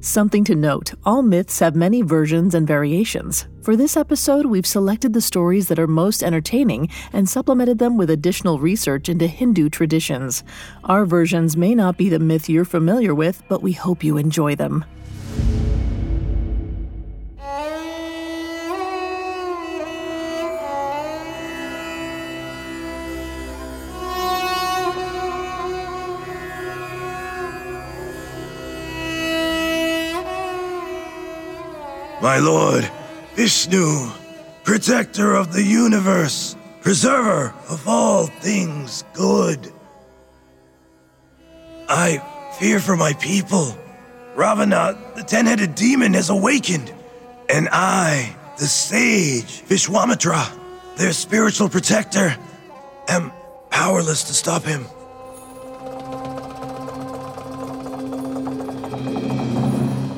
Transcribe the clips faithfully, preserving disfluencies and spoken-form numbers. Something to note, all myths have many versions and variations. For this episode, we've selected the stories that are most entertaining and supplemented them with additional research into Hindu traditions. Our versions may not be the myth you're familiar with, but we hope you enjoy them. My Lord, Vishnu, protector of the universe, preserver of all things good. I fear for my people. Ravana, the ten-headed demon, has awakened, and I, the sage Vishwamitra, their spiritual protector, am powerless to stop him.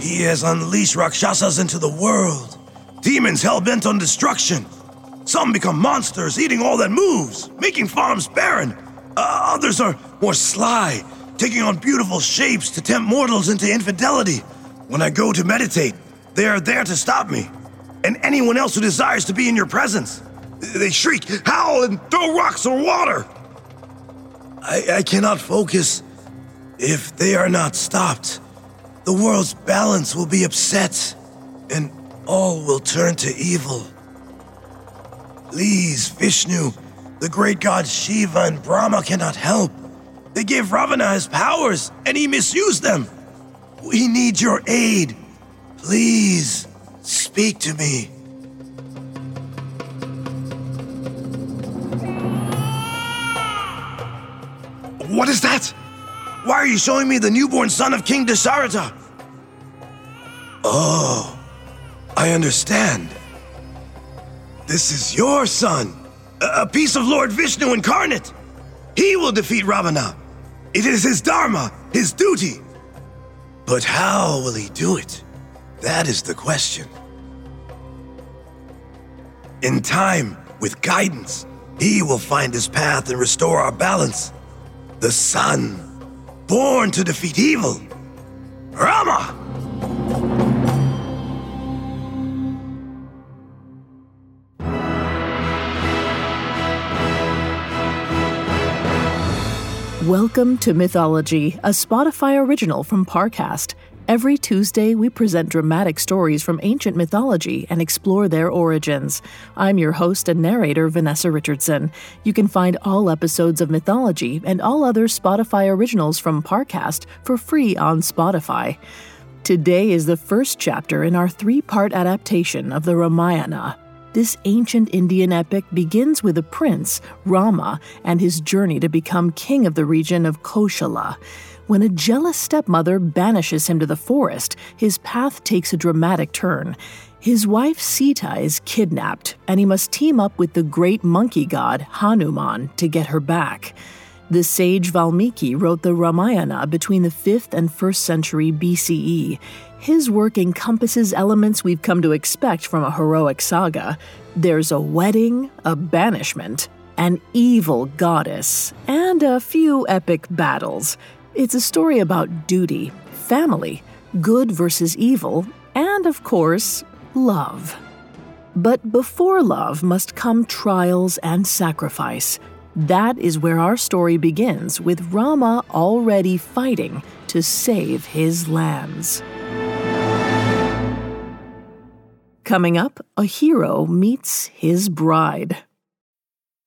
He has unleashed Rakshasas into the world, demons hell-bent on destruction. Some become monsters, eating all that moves, making farms barren. Uh, others are more sly, taking on beautiful shapes to tempt mortals into infidelity. When I go to meditate, they are there to stop me, and anyone else who desires to be in your presence. They shriek, howl, and throw rocks or water. I, I cannot focus if they are not stopped. The world's balance will be upset, and all will turn to evil. Please, Vishnu, the great gods Shiva and Brahma cannot help. They gave Ravana his powers, and he misused them. We need your aid. Please, speak to me. What is that? Why are you showing me the newborn son of King Dasharatha? Oh, I understand. This is your son, a piece of Lord Vishnu incarnate. He will defeat Ravana. It is his dharma, his duty. But how will he do it? That is the question. In time, with guidance, he will find his path and restore our balance. The sun, born to defeat evil, Rama! Welcome to Mythology, a Spotify original from Parcast. Every Tuesday, we present dramatic stories from ancient mythology and explore their origins. I'm your host and narrator, Vanessa Richardson. You can find all episodes of Mythology and all other Spotify originals from Parcast for free on Spotify. Today is the first chapter in our three-part adaptation of the Ramayana. This ancient Indian epic begins with a prince, Rama, and his journey to become king of the region of Kosala. When a jealous stepmother banishes him to the forest, his path takes a dramatic turn. His wife Sita is kidnapped, and he must team up with the great monkey god Hanuman to get her back. The sage Valmiki wrote the Ramayana between the fifth and first century B C E. His work encompasses elements we've come to expect from a heroic saga. There's a wedding, a banishment, an evil goddess, and a few epic battles. It's a story about duty, family, good versus evil, and, of course, love. But before love must come trials and sacrifice. That is where our story begins, with Rama already fighting to save his lands. Coming up, a hero meets his bride.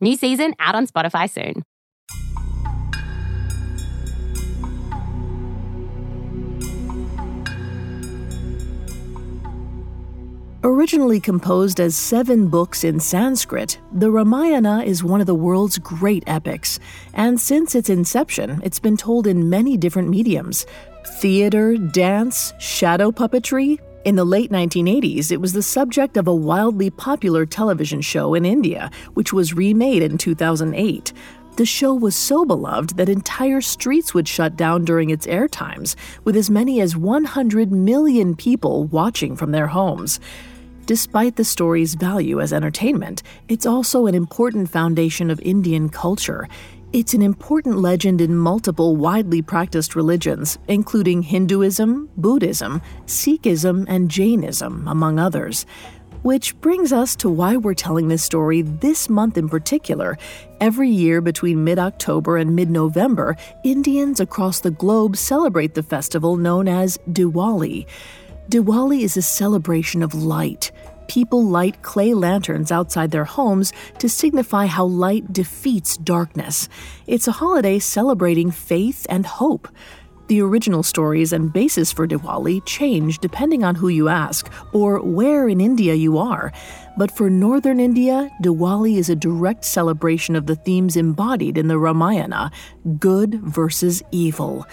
New season out on Spotify soon. Originally composed as seven books in Sanskrit, the Ramayana is one of the world's great epics, and since its inception, it's been told in many different mediums. Theater, dance, shadow puppetry. In the late nineteen eighties, it was the subject of a wildly popular television show in India, which was remade in two thousand eight. The show was so beloved that entire streets would shut down during its air times, with as many as one hundred million people watching from their homes. Despite the story's value as entertainment, it's also an important foundation of Indian culture. It's an important legend in multiple widely practiced religions, including Hinduism, Buddhism, Sikhism, and Jainism, among others. Which brings us to why we're telling this story this month in particular. Every year between mid-October and mid-November, Indians across the globe celebrate the festival known as Diwali. Diwali is a celebration of light. People light clay lanterns outside their homes to signify how light defeats darkness. It's a holiday celebrating faith and hope. The original stories and basis for Diwali change depending on who you ask or where in India you are. But for northern India, Diwali is a direct celebration of the themes embodied in the Ramayana, good versus evil.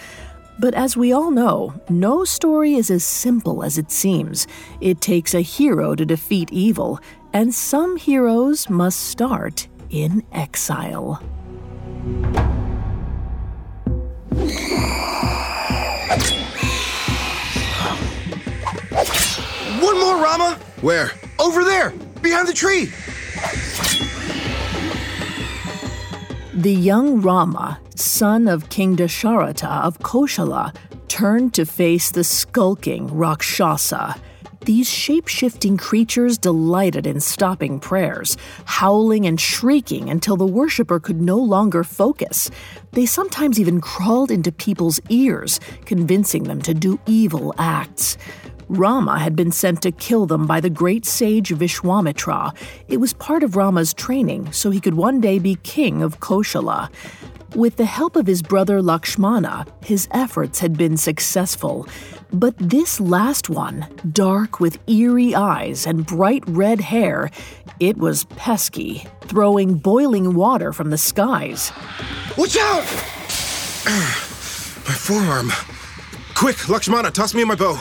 But as we all know, no story is as simple as it seems. It takes a hero to defeat evil, and some heroes must start in exile. One more, Rama! Where? Over there! Behind the tree! The young Rama, son of King Dasharatha of Kosala, turned to face the skulking Rakshasa. These shape-shifting creatures delighted in stopping prayers, howling and shrieking until the worshiper could no longer focus. They sometimes even crawled into people's ears, convincing them to do evil acts. Rama had been sent to kill them by the great sage Vishwamitra. It was part of Rama's training, so he could one day be king of Kosala. With the help of his brother Lakshmana, his efforts had been successful. But this last one, dark with eerie eyes and bright red hair, it was pesky, throwing boiling water from the skies. Watch out! My forearm. Quick, Lakshmana, toss me my bow.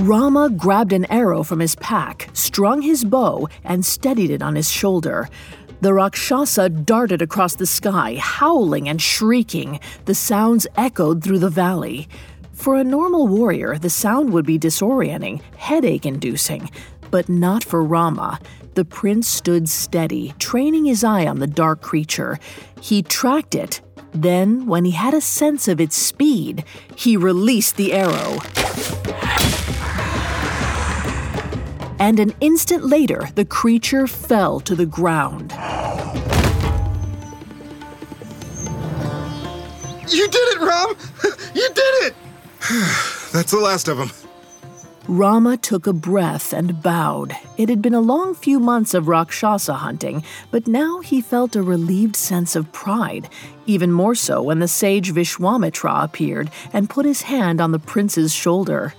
Rama grabbed an arrow from his pack, strung his bow, and steadied it on his shoulder. The Rakshasa darted across the sky, howling and shrieking. The sounds echoed through the valley. For a normal warrior, the sound would be disorienting, headache-inducing, but not for Rama. The prince stood steady, training his eye on the dark creature. He tracked it. Then, when he had a sense of its speed, he released the arrow. And an instant later, the creature fell to the ground. You did it, Ram! You did it! That's the last of them. Rama took a breath and bowed. It had been a long few months of Rakshasa hunting, but now he felt a relieved sense of pride, even more so when the sage Vishwamitra appeared and put his hand on the prince's shoulder.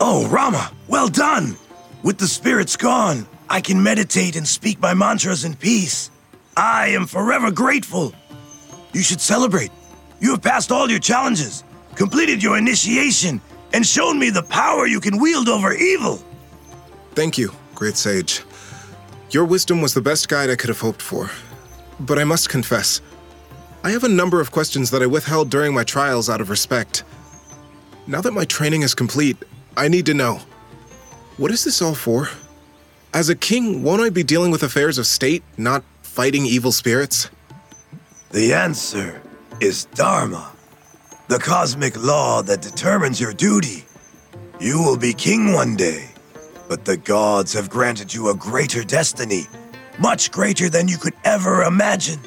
Oh, Rama, well done! With the spirits gone, I can meditate and speak my mantras in peace. I am forever grateful. You should celebrate. You have passed all your challenges, completed your initiation, and shown me the power you can wield over evil. Thank you, great sage. Your wisdom was the best guide I could have hoped for. But I must confess, I have a number of questions that I withheld during my trials out of respect. Now that my training is complete, I need to know. What is this all for? As a king, won't I be dealing with affairs of state, not fighting evil spirits? The answer is Dharma, the cosmic law that determines your duty. You will be king one day, but the gods have granted you a greater destiny, much greater than you could ever imagine.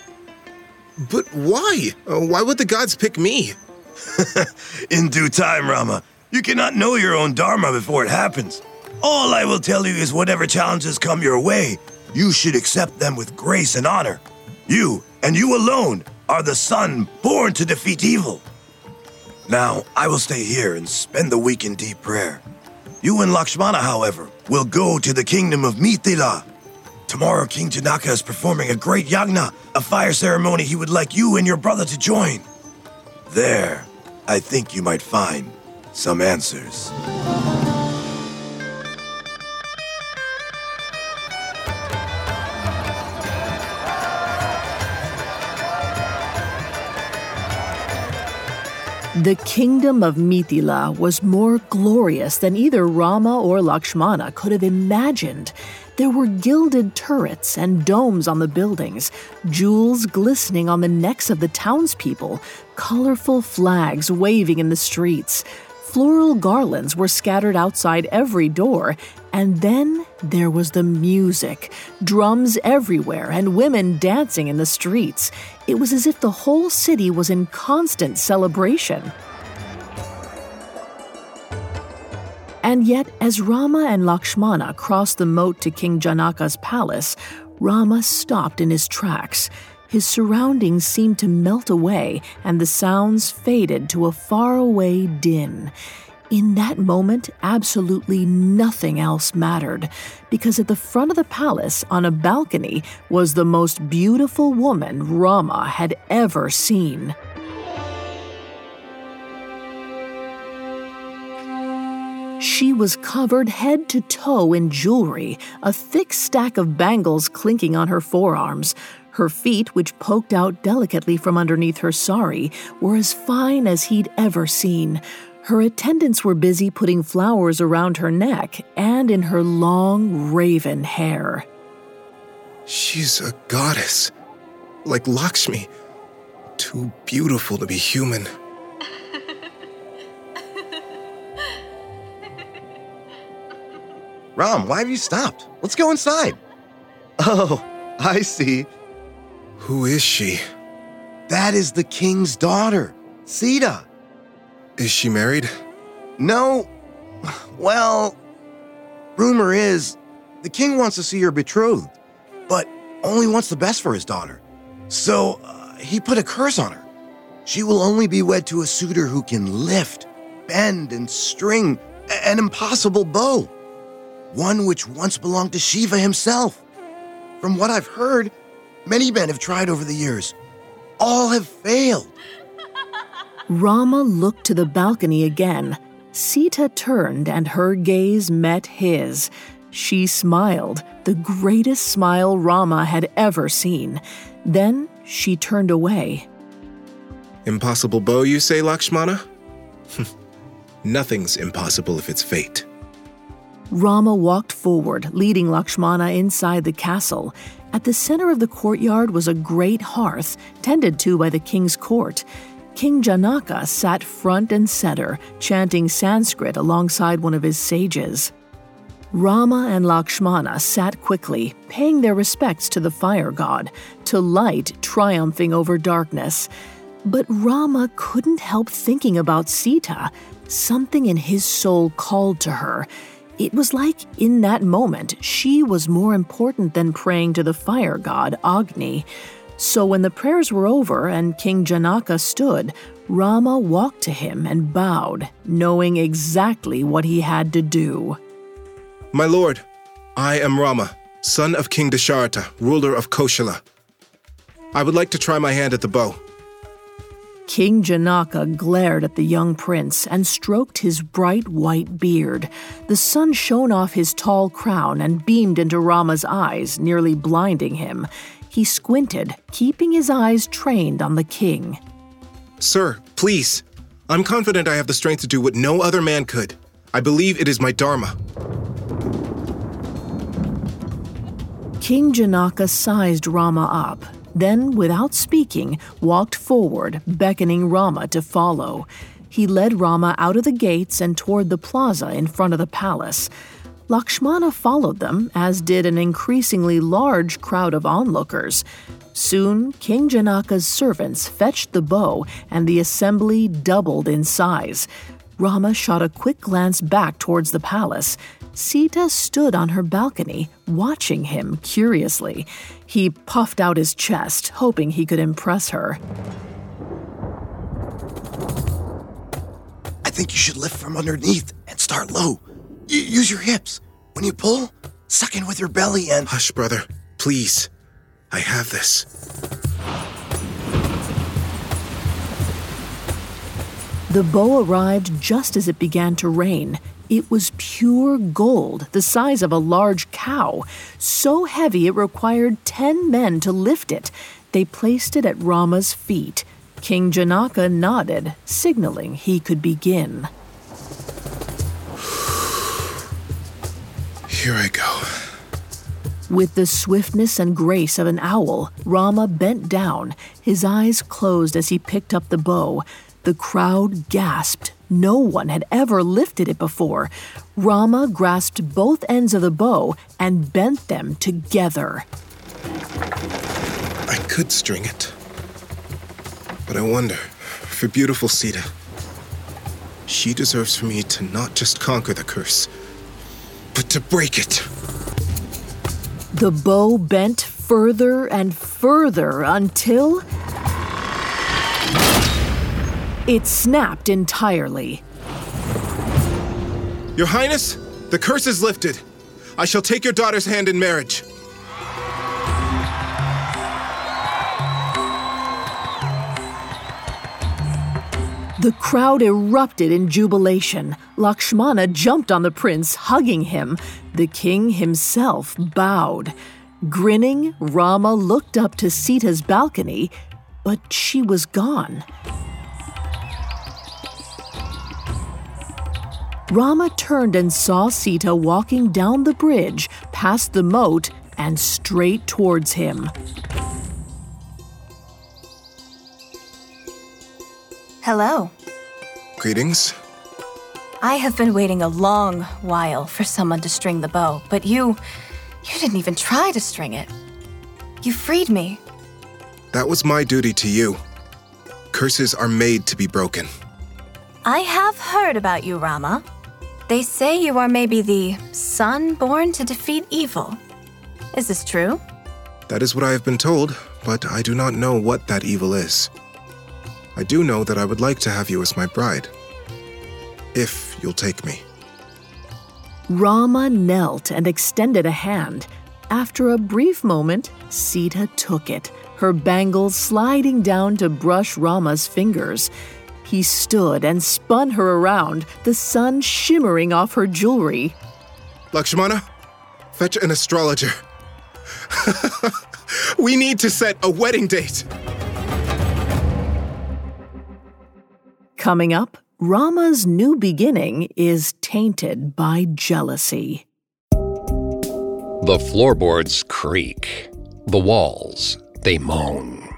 But why? Why would the gods pick me? In due time, Rama. You cannot know your own dharma before it happens. All I will tell you is whatever challenges come your way, you should accept them with grace and honor. You, and you alone, are the son born to defeat evil. Now, I will stay here and spend the week in deep prayer. You and Lakshmana, however, will go to the kingdom of Mithila. Tomorrow, King Janaka is performing a great yagna, a fire ceremony he would like you and your brother to join. There, I think you might find some answers. The kingdom of Mithila was more glorious than either Rama or Lakshmana could have imagined. There were gilded turrets and domes on the buildings, jewels glistening on the necks of the townspeople, colorful flags waving in the streets. Floral garlands were scattered outside every door, and then there was the music, drums everywhere, and women dancing in the streets. It was as if the whole city was in constant celebration. And yet, as Rama and Lakshmana crossed the moat to King Janaka's palace, Rama stopped in his tracks. His surroundings seemed to melt away, and the sounds faded to a faraway din. In that moment, absolutely nothing else mattered, because at the front of the palace, on a balcony, was the most beautiful woman Rama had ever seen. She was covered head to toe in jewelry, a thick stack of bangles clinking on her forearms. Her feet, which poked out delicately from underneath her sari, were as fine as he'd ever seen. Her attendants were busy putting flowers around her neck and in her long raven hair. She's a goddess, like Lakshmi, too beautiful to be human. Ram, why have you stopped? Let's go inside. Oh, I see. Who is she? That is the king's daughter, Sita. Is she married? No. Well, rumor is the king wants to see her betrothed, but only wants the best for his daughter. So uh, he put a curse on her. She will only be wed to a suitor who can lift, bend, and string an impossible bow, one which once belonged to Shiva himself. From what I've heard, many men have tried over the years. All have failed. Rama looked to the balcony again. Sita turned and her gaze met his. She smiled, the greatest smile Rama had ever seen. Then she turned away. Impossible bow, you say, Lakshmana? Nothing's impossible if it's fate. Rama walked forward, leading Lakshmana inside the castle. At the center of the courtyard was a great hearth, tended to by the king's court. King Janaka sat front and center, chanting Sanskrit alongside one of his sages. Rama and Lakshmana sat quickly, paying their respects to the fire god, to light triumphing over darkness. But Rama couldn't help thinking about Sita. Something in his soul called to her. It was like, in that moment, she was more important than praying to the fire god, Agni. So when the prayers were over and King Janaka stood, Rama walked to him and bowed, knowing exactly what he had to do. My lord, I am Rama, son of King Dasharatha, ruler of Kosala. I would like to try my hand at the bow. King Janaka glared at the young prince and stroked his bright white beard. The sun shone off his tall crown and beamed into Rama's eyes, nearly blinding him. He squinted, keeping his eyes trained on the king. Sir, please. I'm confident I have the strength to do what no other man could. I believe it is my dharma. King Janaka sized Rama up. Then, without speaking, walked forward, beckoning Rama to follow. He led Rama out of the gates and toward the plaza in front of the palace. Lakshmana followed them, as did an increasingly large crowd of onlookers. Soon, King Janaka's servants fetched the bow, and the assembly doubled in size. Rama shot a quick glance back towards the palace. Sita stood on her balcony, watching him curiously. He puffed out his chest, hoping he could impress her. I think you should lift from underneath and start low. Y- use your hips. When you pull, suck in with your belly and... Hush, brother. Please. I have this. The bow arrived just as it began to rain. It was pure gold, the size of a large cow. So heavy it required ten men to lift it. They placed it at Rama's feet. King Janaka nodded, signaling he could begin. Here I go. With the swiftness and grace of an owl, Rama bent down, his eyes closed as he picked up the bow. The crowd gasped. No one had ever lifted it before. Rama grasped both ends of the bow and bent them together. I could string it. But I wonder, for beautiful Sita, she deserves for me to not just conquer the curse, but to break it. The bow bent further and further until... it snapped entirely. Your Highness, the curse is lifted. I shall take your daughter's hand in marriage. The crowd erupted in jubilation. Lakshmana jumped on the prince, hugging him. The king himself bowed. Grinning, Rama looked up to Sita's balcony, but she was gone. Rama turned and saw Sita walking down the bridge, past the moat, and straight towards him. Hello. Greetings. I have been waiting a long while for someone to string the bow, but you... you didn't even try to string it. You freed me. That was my duty to you. Curses are made to be broken. I have heard about you, Rama. They say you are maybe the son born to defeat evil. Is this true? That is what I have been told, but I do not know what that evil is. I do know that I would like to have you as my bride, if you'll take me. Rama knelt and extended a hand. After a brief moment, Sita took it, her bangles sliding down to brush Rama's fingers. He stood and spun her around, the sun shimmering off her jewelry. Lakshmana, fetch an astrologer. We need to set a wedding date. Coming up, Rama's new beginning is tainted by jealousy. The floorboards creak. The walls, they moan.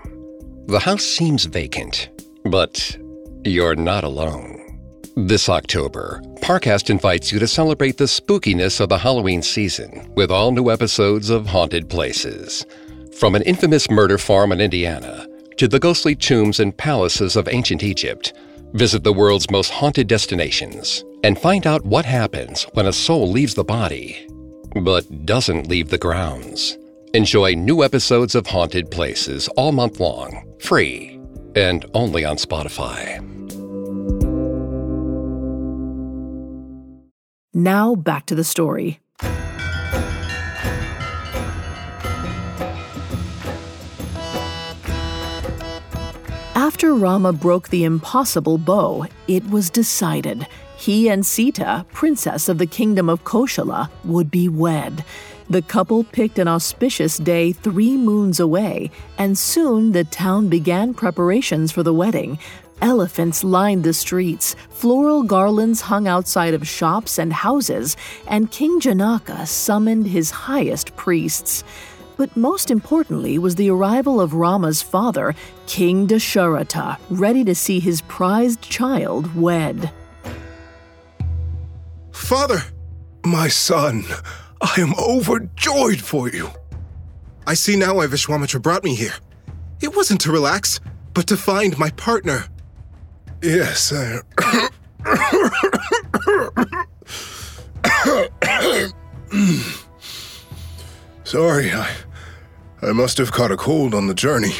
The house seems vacant, but... you're not alone. This October, Parcast invites you to celebrate the spookiness of the Halloween season with all new episodes of Haunted Places. From an infamous murder farm in Indiana to the ghostly tombs and palaces of ancient Egypt, visit the world's most haunted destinations and find out what happens when a soul leaves the body but doesn't leave the grounds. Enjoy new episodes of Haunted Places all month long, free, and only on Spotify. Now back to the story. After Rama broke the impossible bow, it was decided he and Sita, princess of the kingdom of Kosala, would be wed. The couple picked an auspicious day three moons away, and soon the town began preparations for the wedding. Elephants lined the streets, floral garlands hung outside of shops and houses, and King Janaka summoned his highest priests. But most importantly was the arrival of Rama's father, King Dasharatha, ready to see his prized child wed. Father, My son, I am overjoyed for you. I see now why Vishwamitra brought me here. It wasn't to relax, but to find my partner. Yes, I... Sorry, I... I must have caught a cold on the journey.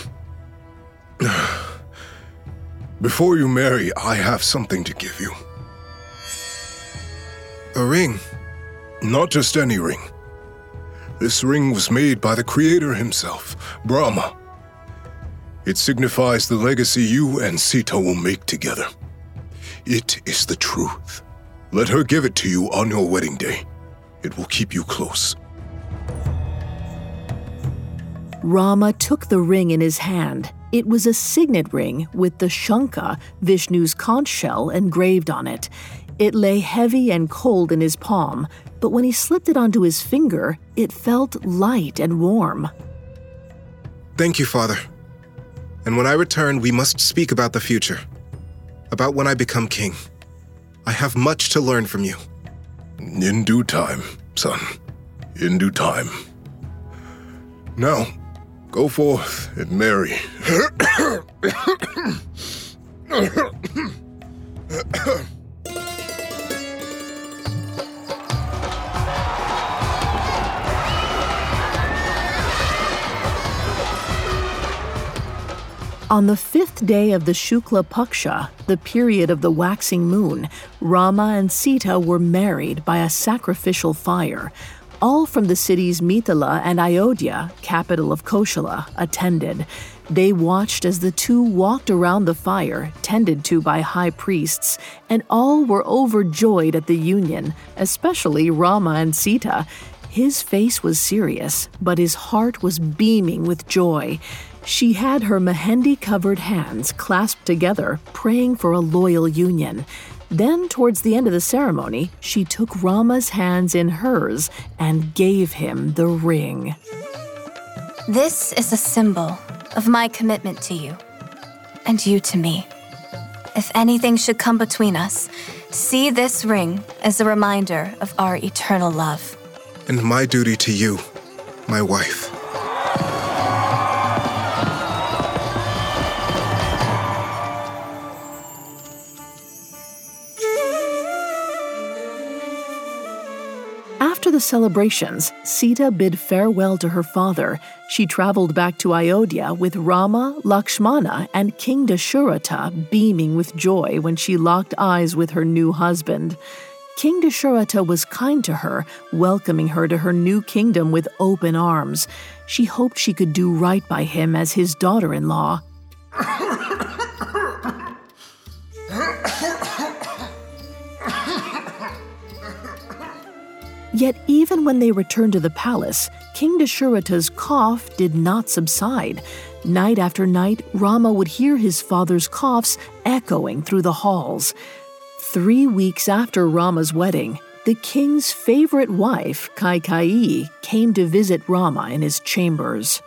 Before you marry, I have something to give you. A ring. Not just any ring. This ring was made by the creator himself, Brahma. It signifies the legacy you and Sita will make together. It is the truth. Let her give it to you on your wedding day. It will keep you close. Rama took the ring in his hand. It was a signet ring with the Shankha, Vishnu's conch shell, engraved on it. It lay heavy and cold in his palm, but when he slipped it onto his finger, it felt light and warm. Thank you, Father. And when I return, we must speak about the future, about when I become king. I have much to learn from you. In due time, son. In due time. Now, go forth and marry. On the fifth day of the Shukla Paksha, the period of the waxing moon, Rama and Sita were married by a sacrificial fire. All from the cities Mithila and Ayodhya, capital of Kosala, attended. They watched as the two walked around the fire, tended to by high priests, and all were overjoyed at the union, especially Rama and Sita. His face was serious, but his heart was beaming with joy. She had her mehendi-covered hands clasped together, praying for a loyal union. Then, towards the end of the ceremony, she took Rama's hands in hers and gave him the ring. This is a symbol of my commitment to you, and you to me. If anything should come between us, see this ring as a reminder of our eternal love. And my duty to you, my wife. After the celebrations, Sita bid farewell to her father. She traveled back to Ayodhya with Rama, Lakshmana, and King Dasharatha beaming with joy when she locked eyes with her new husband. King Dasharatha was kind to her, welcoming her to her new kingdom with open arms. She hoped she could do right by him as his daughter-in-law. Yet even when they returned to the palace, King Dasharatha's cough did not subside. Night after night, Rama would hear his father's coughs echoing through the halls. Three weeks after Rama's wedding, the king's favorite wife, Kaikeyi, came to visit Rama in his chambers.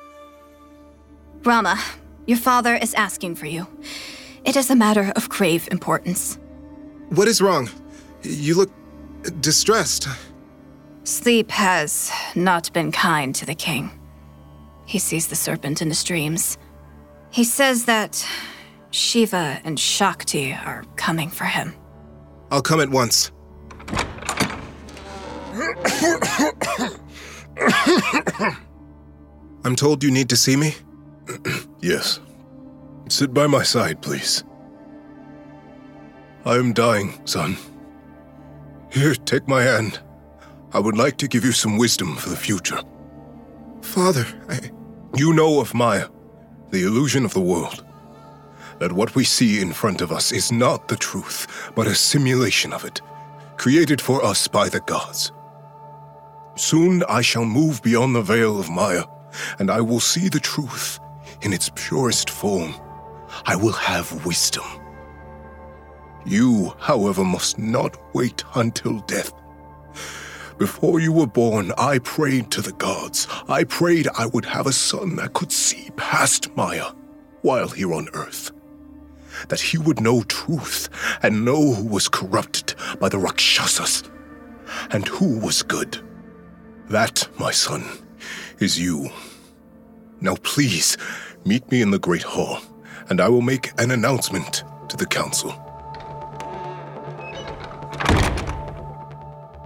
Rama, your father is asking for you. It is a matter of grave importance. What is wrong? You look distressed. Sleep has not been kind to the king. He sees the serpent in his dreams. He says that Shiva and Shakti are coming for him. I'll come at once. I'm told you need to see me? Yes. Sit by my side, please. I am dying, son. Here, take my hand. I would like to give you some wisdom for the future. Father, I... You know of Maya, the illusion of the world. That what we see in front of us is not the truth, but a simulation of it, created for us by the gods. Soon I shall move beyond the veil of Maya, and I will see the truth in its purest form. I will have wisdom. You, however, must not wait until death. Before you were born, I prayed to the gods. I prayed I would have a son that could see past Maya while here on earth. That he would know truth and know who was corrupted by the Rakshasas. and who was good. That, my son, is you. Now please, meet me in the Great Hall, and I will make an announcement to the council."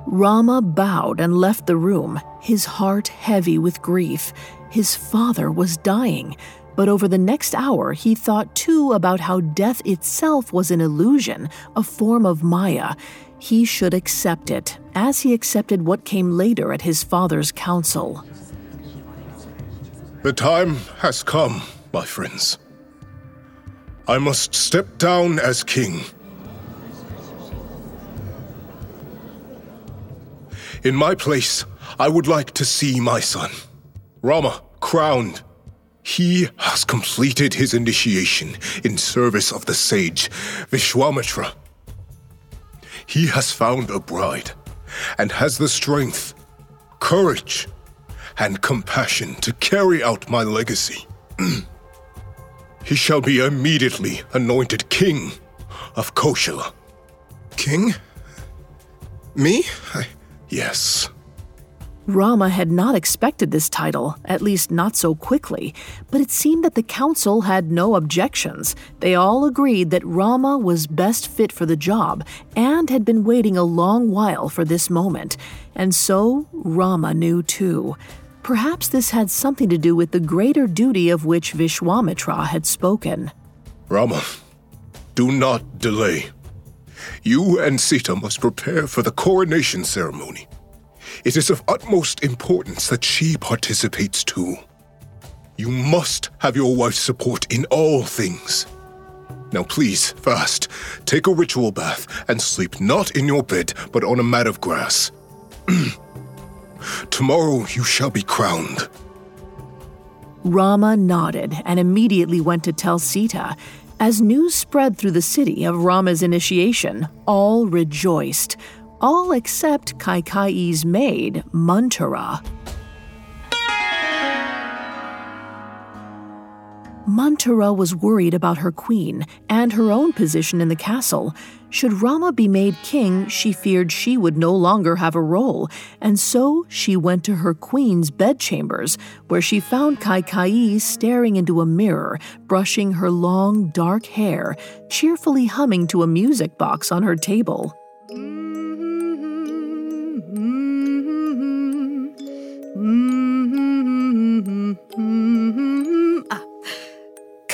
Rama bowed and left the room, his heart heavy with grief. His father was dying, but over the next hour he thought too about how death itself was an illusion, a form of Maya. He should accept it, as he accepted what came later at his father's council. "The time has come, my friends. I must step down as king. In my place, I would like to see my son, Rama, crowned. He has completed his initiation in service of the sage Vishwamitra. He has found a bride and has the strength, courage, and compassion to carry out my legacy. He shall be immediately anointed king of Kosala." "King? Me? I... Yes." Rama had not expected this title, at least not so quickly, but it seemed that the council had no objections. They all agreed that Rama was best fit for the job and had been waiting a long while for this moment. And so Rama knew too. Perhaps this had something to do with the greater duty of which Vishwamitra had spoken. "Rama, do not delay. You and Sita must prepare for the coronation ceremony. It is of utmost importance that she participates too. You must have your wife's support in all things. Now please, fast, take a ritual bath, and sleep not in your bed, but on a mat of grass. Tomorrow you shall be crowned." Rama nodded and immediately went to tell Sita. As news spread through the city of Rama's initiation, all rejoiced. All except Kaikeyi's maid, Manthara. Manthara was worried about her queen and her own position in the castle. Should Rama be made king, she feared she would no longer have a role, and so she went to her queen's bedchambers, where she found Kaikeyi staring into a mirror, brushing her long, dark hair, cheerfully humming to a music box on her table.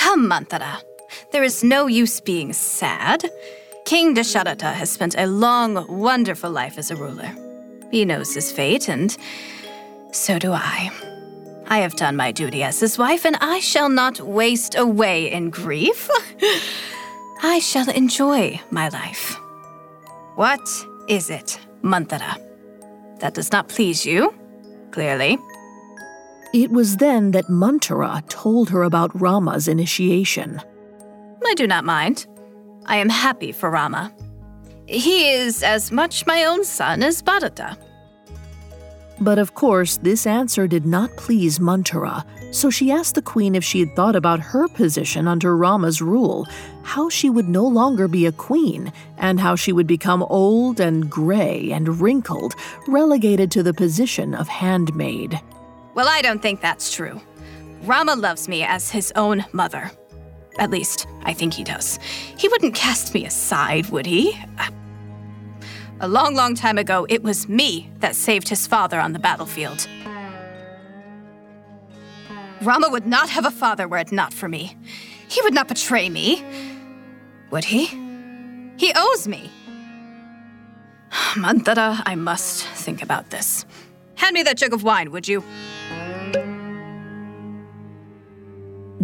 "Come, Manthara. There is no use being sad. King Dasharatha has spent a long, wonderful life as a ruler. He knows his fate, and so do I. I have done my duty as his wife, and I shall not waste away in grief. I shall enjoy my life. What is it, Manthara? That does not please you, clearly." It was then that Manthara told her about Rama's initiation. "I do not mind. I am happy for Rama. He is as much my own son as Bharata." But of course, this answer did not please Manthara, so she asked the queen if she had thought about her position under Rama's rule, how she would no longer be a queen, and how she would become old and gray and wrinkled, relegated to the position of handmaid. "Well, I don't think that's true. Rama loves me as his own mother. At least, I think he does. He wouldn't cast me aside, would he? A long, long time ago, it was me that saved his father on the battlefield. Rama would not have a father were it not for me. He would not betray me, would he? He owes me. Manthara, I must think about this. Hand me that jug of wine, would you?"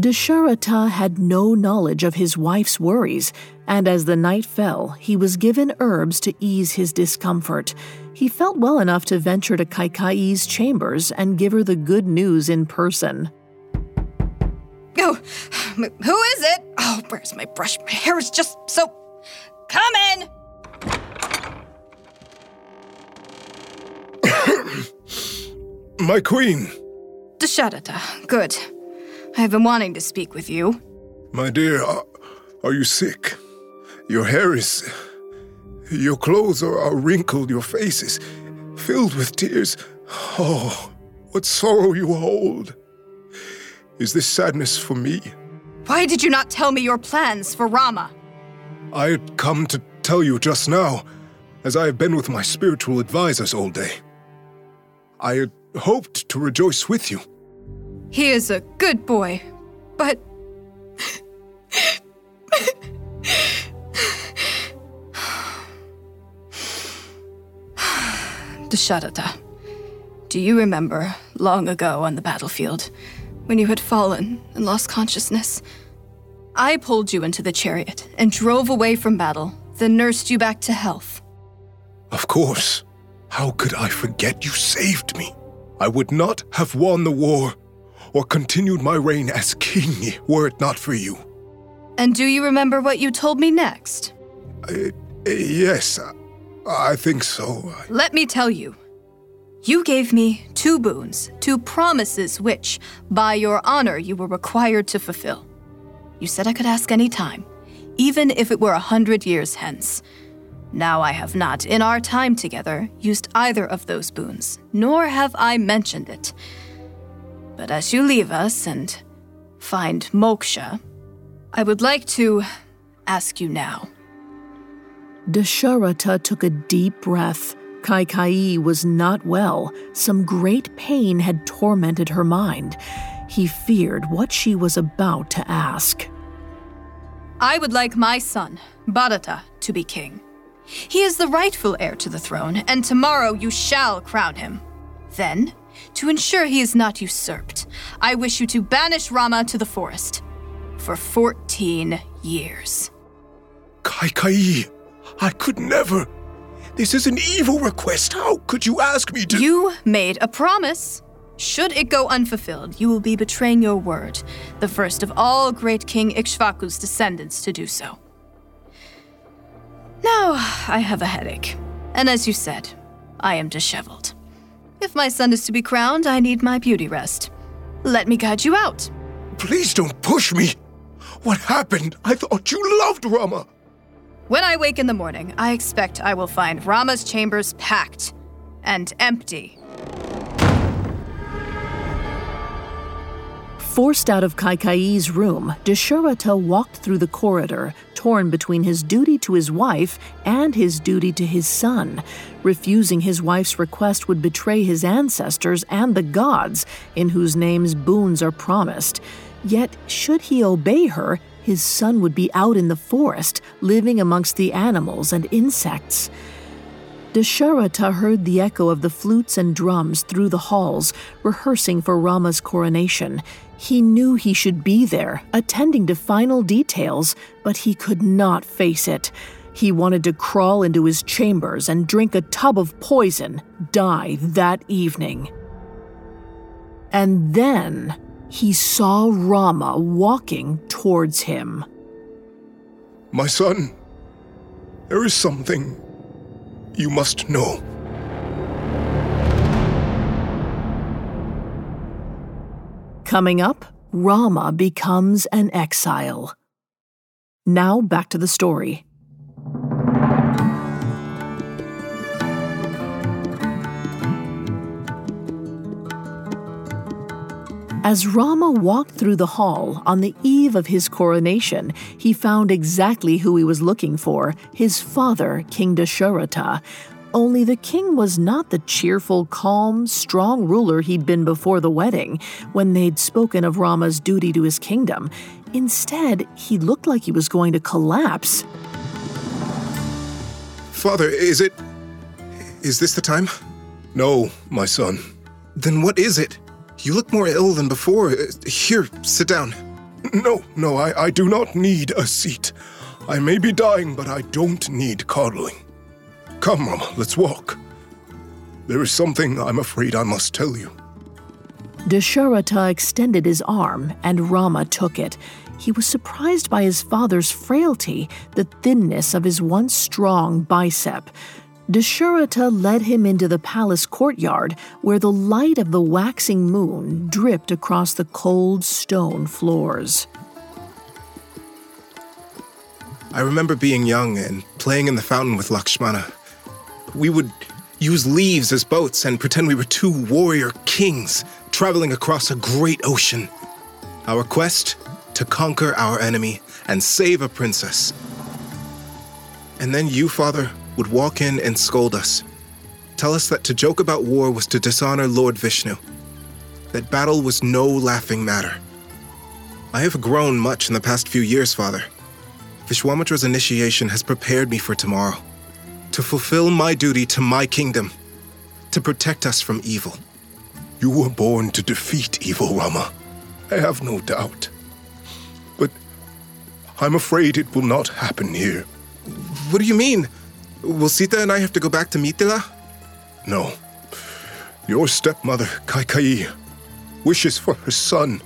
Dasharatha had no knowledge of his wife's worries, and as the night fell, he was given herbs to ease his discomfort. He felt well enough to venture to Kaikeyi's chambers and give her the good news in person. "Oh, who is it? Oh, where's my brush? My hair is just so... Come in!" "My queen." "Dasharatha, good. I have been wanting to speak with you." "My dear, are, are you sick? Your hair is... Your clothes are, are wrinkled, your face is... filled with tears. Oh, what sorrow you hold. Is this sadness for me? Why did you not tell me your plans for Rama? I had come to tell you just now, as I have been with my spiritual advisors all day. I had hoped to rejoice with you. He is a good boy, but... Dasharatha, do you remember long ago on the battlefield when you had fallen and lost consciousness? I pulled you into the chariot and drove away from battle, then nursed you back to health. Of course. How could I forget you saved me? I would not have won the war or continued my reign as king were it not for you. And do you remember what you told me next? Uh, uh, yes, I, I think so. I... Let me tell you. You gave me two boons, two promises which, by your honor, you were required to fulfill. You said I could ask any time, even if it were a hundred years hence. Now I have not, in our time together, used either of those boons, nor have I mentioned it. But as you leave us and find Moksha, I would like to ask you now. Dasharatha took a deep breath. Kaikeyi was not well. Some great pain had tormented her mind. He feared what she was about to ask. I would like my son, Bharata, to be king. He is the rightful heir to the throne, and tomorrow you shall crown him. Then, to ensure he is not usurped, I wish you to banish Rama to the forest for fourteen years. Kaikeyi, I could never. This is an evil request. How could you ask me to— You made a promise. Should it go unfulfilled, you will be betraying your word, the first of all great King Ikshvaku's descendants to do so. Now I have a headache, and as you said, I am disheveled. If my son is to be crowned, I need my beauty rest. Let me guide you out. Please don't push me. What happened? I thought you loved Rama. When I wake in the morning, I expect I will find Rama's chambers packed and empty. Forced out of Kaikeyi's room, Dasharatha walked through the corridor, torn between his duty to his wife and his duty to his son. Refusing his wife's request would betray his ancestors and the gods, in whose names boons are promised. Yet, should he obey her, his son would be out in the forest, living amongst the animals and insects. Dasharatha heard the echo of the flutes and drums through the halls, rehearsing for Rama's coronation. He knew he should be there, attending to final details, but he could not face it. He wanted to crawl into his chambers and drink a tub of poison, die that evening. And then he saw Rama walking towards him. My son, there is something you must know. Coming up, Rama becomes an exile. Now back to the story. As Rama walked through the hall on the eve of his coronation, he found exactly who he was looking for, his father, King Dasharatha. Only the king was not the cheerful, calm, strong ruler he'd been before the wedding, when they'd spoken of Rama's duty to his kingdom. Instead, he looked like he was going to collapse. Father, is it... is this the time? No, my son. Then what is it? You look more ill than before. Here, sit down. No, no, I, I do not need a seat. I may be dying, but I don't need coddling. Come, Rama, let's walk. There is something I'm afraid I must tell you. Dasharatha extended his arm, and Rama took it. He was surprised by his father's frailty, the thinness of his once strong bicep. Dasharatha led him into the palace courtyard, where the light of the waxing moon dripped across the cold stone floors. I remember being young and playing in the fountain with Lakshmana. We would use leaves as boats and pretend we were two warrior kings traveling across a great ocean. Our quest to conquer our enemy and save a princess. And then you, Father, would walk in and scold us. Tell us that to joke about war was to dishonor Lord Vishnu. That battle was no laughing matter. I have grown much in the past few years, Father. Vishwamitra's initiation has prepared me for tomorrow. To fulfill my duty to my kingdom. To protect us from evil. You were born to defeat evil, Rama. I have no doubt. But I'm afraid it will not happen here. What do you mean? Will Sita and I have to go back to Mithila? No. Your stepmother, Kaikeyi, wishes for her son,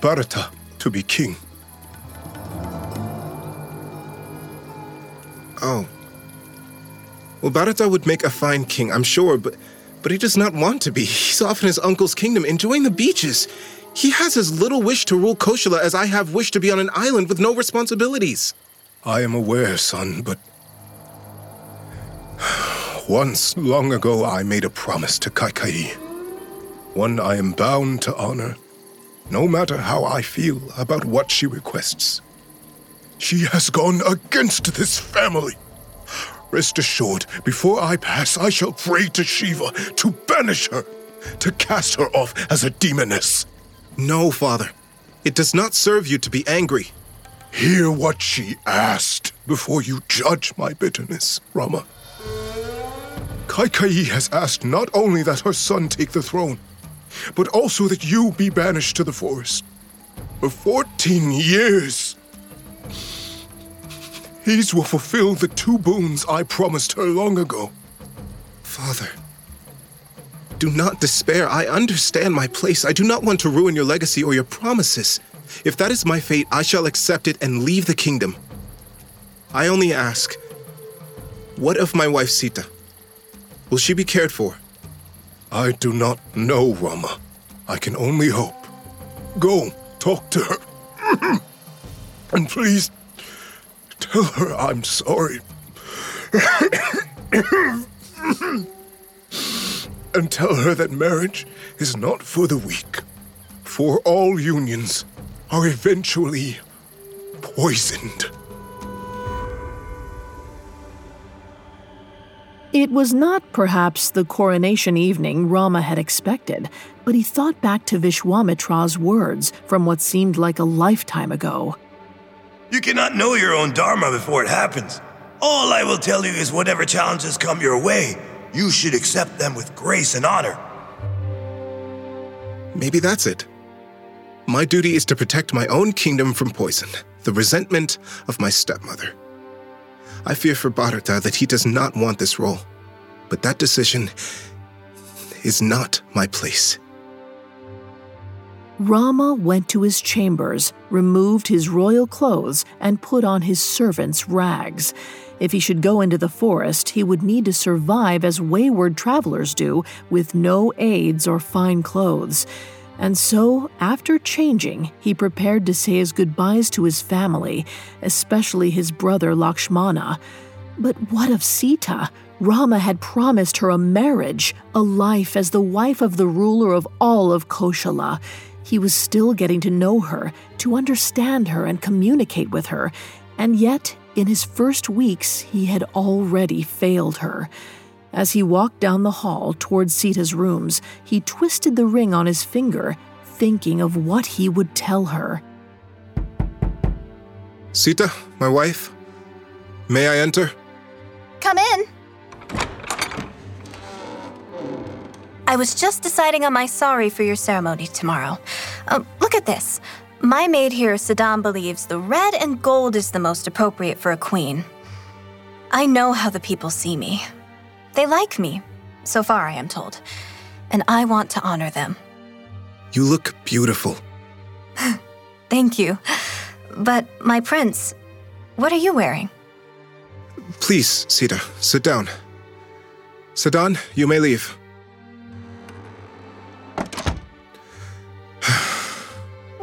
Bharata, to be king. Oh. Well, Bharata would make a fine king, I'm sure, but... But he does not want to be. He's off in his uncle's kingdom, enjoying the beaches. He has as little wish to rule Kosala as I have wished to be on an island with no responsibilities. I am aware, son, but... Once, long ago, I made a promise to Kaikeyi. One I am bound to honor, no matter how I feel about what she requests. She has gone against this family. Rest assured, before I pass, I shall pray to Shiva to banish her, to cast her off as a demoness. No, Father. It does not serve you to be angry. Hear what she asked before you judge my bitterness, Rama. Kaikeyi has asked not only that her son take the throne, but also that you be banished to the forest. For fourteen years... These will fulfill the two boons I promised her long ago. Father, do not despair. I understand my place. I do not want to ruin your legacy or your promises. If that is my fate, I shall accept it and leave the kingdom. I only ask, what of my wife Sita? Will she be cared for? I do not know, Rama. I can only hope. Go, talk to her. And please... tell her I'm sorry. And tell her that marriage is not for the weak, for all unions are eventually poisoned. It was not perhaps the coronation evening Rama had expected, but he thought back to Vishwamitra's words from what seemed like a lifetime ago. You cannot know your own dharma before it happens. All I will tell you is whatever challenges come your way, you should accept them with grace and honor. Maybe that's it. My duty is to protect my own kingdom from poison, the resentment of my stepmother. I fear for Bharata that he does not want this role, but that decision is not my place. Rama went to his chambers, removed his royal clothes, and put on his servant's rags. If he should go into the forest, he would need to survive as wayward travelers do, with no aids or fine clothes. And so, after changing, he prepared to say his goodbyes to his family, especially his brother Lakshmana. But what of Sita? Rama had promised her a marriage, a life as the wife of the ruler of all of Kosala. He was still getting to know her, to understand her and communicate with her, and yet, in his first weeks, he had already failed her. As he walked down the hall toward Sita's rooms, he twisted the ring on his finger, thinking of what he would tell her. Sita, my wife, may I enter? Come in. I was just deciding on my sari for your ceremony tomorrow. Um, look at this. My maid here, Saddam, believes the red and gold is the most appropriate for a queen. I know how the people see me. They like me, so far I am told, and I want to honor them. You look beautiful. Thank you. But my prince, what are you wearing? Please, Sita, sit down. Saddam, you may leave.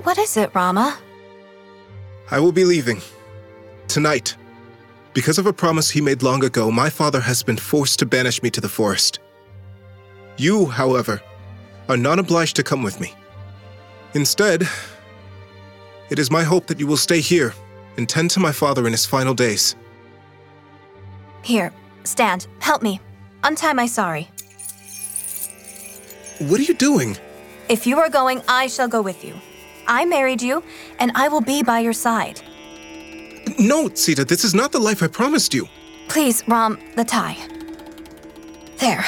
What is it, Rama? I will be leaving. Tonight. Because of a promise he made long ago, my father has been forced to banish me to the forest. You, however, are not obliged to come with me. Instead, it is my hope that you will stay here and tend to my father in his final days. Here, stand. Help me. Untie my sari. What are you doing? If you are going, I shall go with you. I married you, and I will be by your side. No, Sita, this is not the life I promised you. Please, Ram, the tie. There.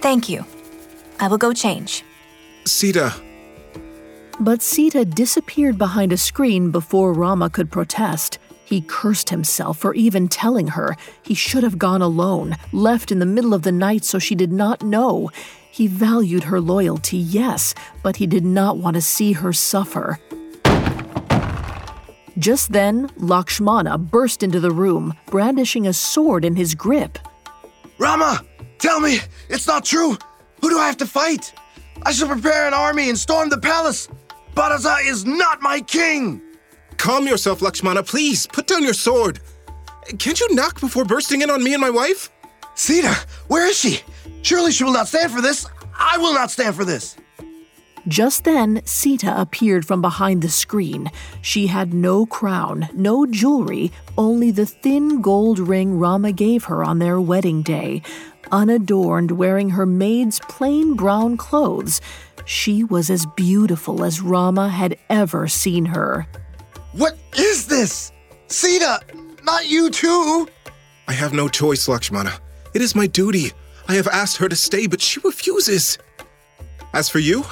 Thank you. I will go change. Sita. But Sita disappeared behind a screen before Rama could protest. He cursed himself for even telling her. He should have gone alone, left in the middle of the night so she did not know. He valued her loyalty, yes, but he did not want to see her suffer. Just then, Lakshmana burst into the room, brandishing a sword in his grip. Rama, tell me, it's not true. Who do I have to fight? I shall prepare an army and storm the palace. Bharata is not my king. Calm yourself, Lakshmana, please. Put down your sword. Can't you knock before bursting in on me and my wife? Sita, where is she? Surely she will not stand for this. I will not stand for this. Just then, Sita appeared from behind the screen. She had no crown, no jewelry, only the thin gold ring Rama gave her on their wedding day. Unadorned, wearing her maid's plain brown clothes, she was as beautiful as Rama had ever seen her. What is this? Sita, not you too! I have no choice, Lakshmana. It is my duty. I have asked her to stay, but she refuses. As for you,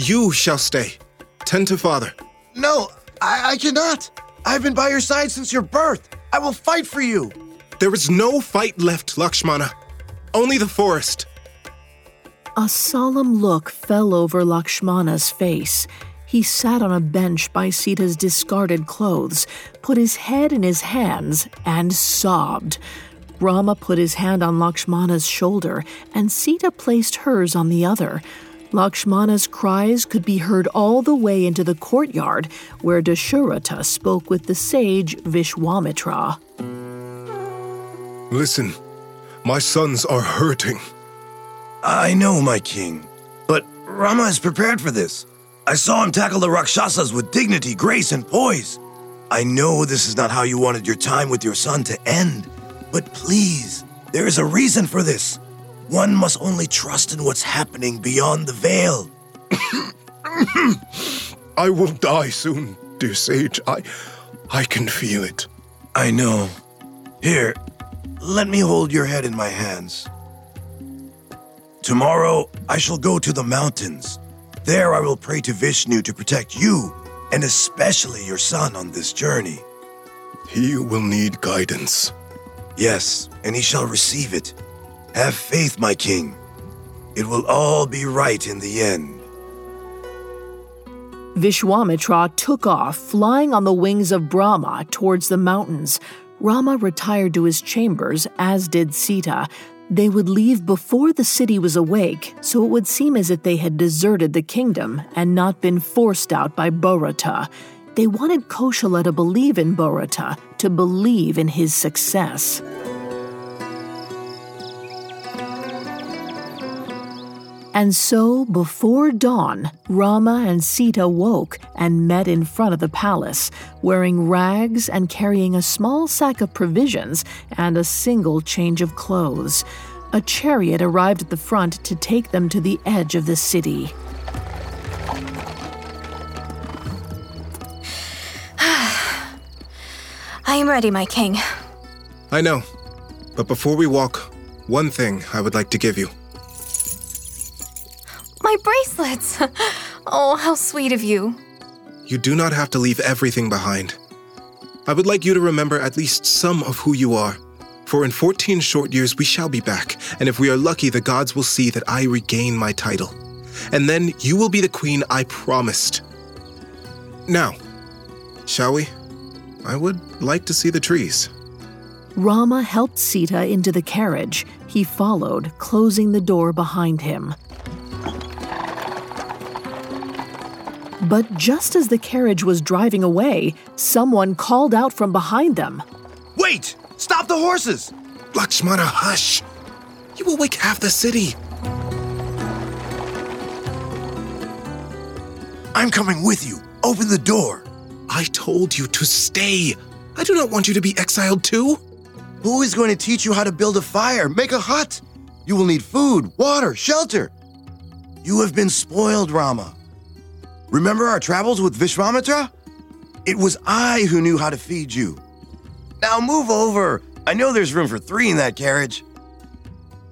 you shall stay. Tend to father. No, I, I cannot. I've been by your side since your birth. I will fight for you. There is no fight left, Lakshmana. Only the forest. A solemn look fell over Lakshmana's face. He sat on a bench by Sita's discarded clothes, put his head in his hands, and sobbed. Rama put his hand on Lakshmana's shoulder, and Sita placed hers on the other. Lakshmana's cries could be heard all the way into the courtyard, where Dasharatha spoke with the sage Vishwamitra. Listen, my sons are hurting. I know, my king, but Rama is prepared for this. I saw him tackle the Rakshasas with dignity, grace, and poise. I know this is not how you wanted your time with your son to end, but please, there is a reason for this. One must only trust in what's happening beyond the veil. I will die soon, dear sage. I, I can feel it. I know. Here, let me hold your head in my hands. Tomorrow, I shall go to the mountains. There I will pray to Vishnu to protect you, and especially your son on this journey. He will need guidance. Yes, and he shall receive it. Have faith, my king. It will all be right in the end. Vishwamitra took off, flying on the wings of Brahma towards the mountains. Rama retired to his chambers, as did Sita. They would leave before the city was awake, so it would seem as if they had deserted the kingdom and not been forced out by Bharata. They wanted Kosala to believe in Bharata, to believe in his success. And so, before dawn, Rama and Sita woke and met in front of the palace, wearing rags and carrying a small sack of provisions and a single change of clothes. A chariot arrived at the front to take them to the edge of the city. I am ready, my king. I know, but before we walk, one thing I would like to give you. My bracelets! Oh, how sweet of you. You do not have to leave everything behind. I would like you to remember at least some of who you are, for in fourteen short years we shall be back, and if we are lucky, the gods will see that I regain my title. And then you will be the queen I promised. Now, shall we? I would like to see the trees. Rama helped Sita into the carriage. He followed, closing the door behind him. But just as the carriage was driving away, someone called out from behind them. Wait! Wait! Stop the horses! Lakshmana, hush! You will wake half the city. I'm coming with you. Open the door. I told you to stay. I do not want you to be exiled too. Who is going to teach you how to build a fire, make a hut? You will need food, water, shelter. You have been spoiled, Rama. Remember our travels with Vishwamitra? It was I who knew how to feed you. Now move over. I know there's room for three in that carriage.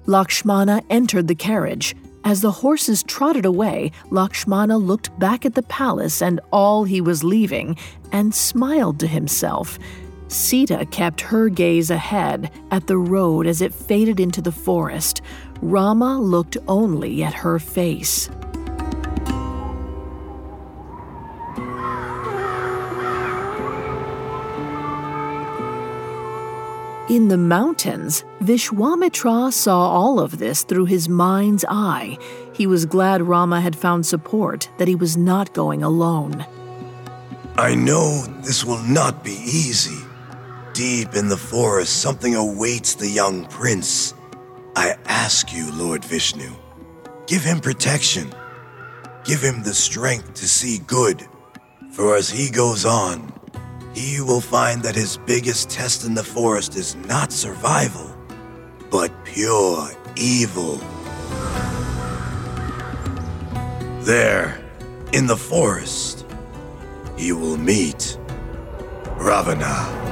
Lakshmana entered the carriage. As the horses trotted away, Lakshmana looked back at the palace and all he was leaving and smiled to himself. Sita kept her gaze ahead at the road as it faded into the forest. Rama looked only at her face. In the mountains, Vishwamitra saw all of this through his mind's eye. He was glad Rama had found support, that he was not going alone. I know this will not be easy. Deep in the forest, something awaits the young prince. I ask you, Lord Vishnu, give him protection. Give him the strength to see good. For as he goes on, he will find that his biggest test in the forest is not survival, but pure evil. There, in the forest, he will meet Ravana.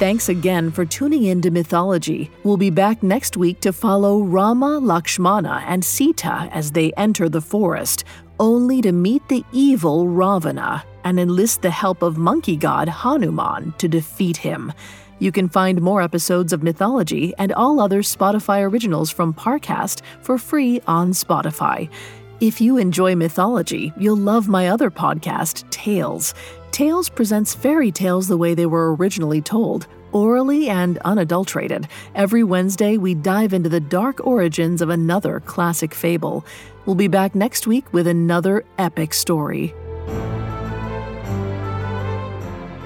Thanks again for tuning in to Mythology. We'll be back next week to follow Rama, Lakshmana, and Sita as they enter the forest, only to meet the evil Ravana and enlist the help of monkey god Hanuman to defeat him. You can find more episodes of Mythology and all other Spotify originals from Parcast for free on Spotify. If you enjoy Mythology, you'll love my other podcast, Tales. Tales presents fairy tales the way they were originally told, orally and unadulterated. Every Wednesday, we dive into the dark origins of another classic fable. We'll be back next week with another epic story.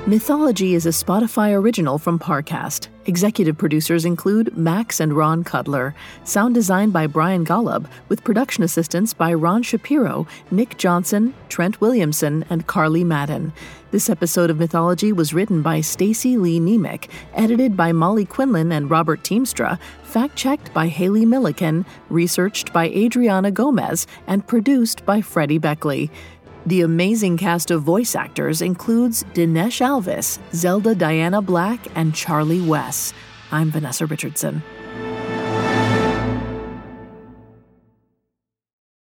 Mythology is a Spotify original from Parcast. Executive producers include Max and Ron Cutler. Sound design by Brian Golub, with production assistance by Ron Shapiro, Nick Johnson, Trent Williamson, and Carly Madden. This episode of Mythology was written by Stacy Lee Nemec, edited by Molly Quinlan and Robert Teamstra, fact-checked by Haley Milliken, researched by Adriana Gomez, and produced by Freddie Beckley. The amazing cast of voice actors includes Dinesh Alvis, Zelda Diana Black, and Charlie Wess. I'm Vanessa Richardson.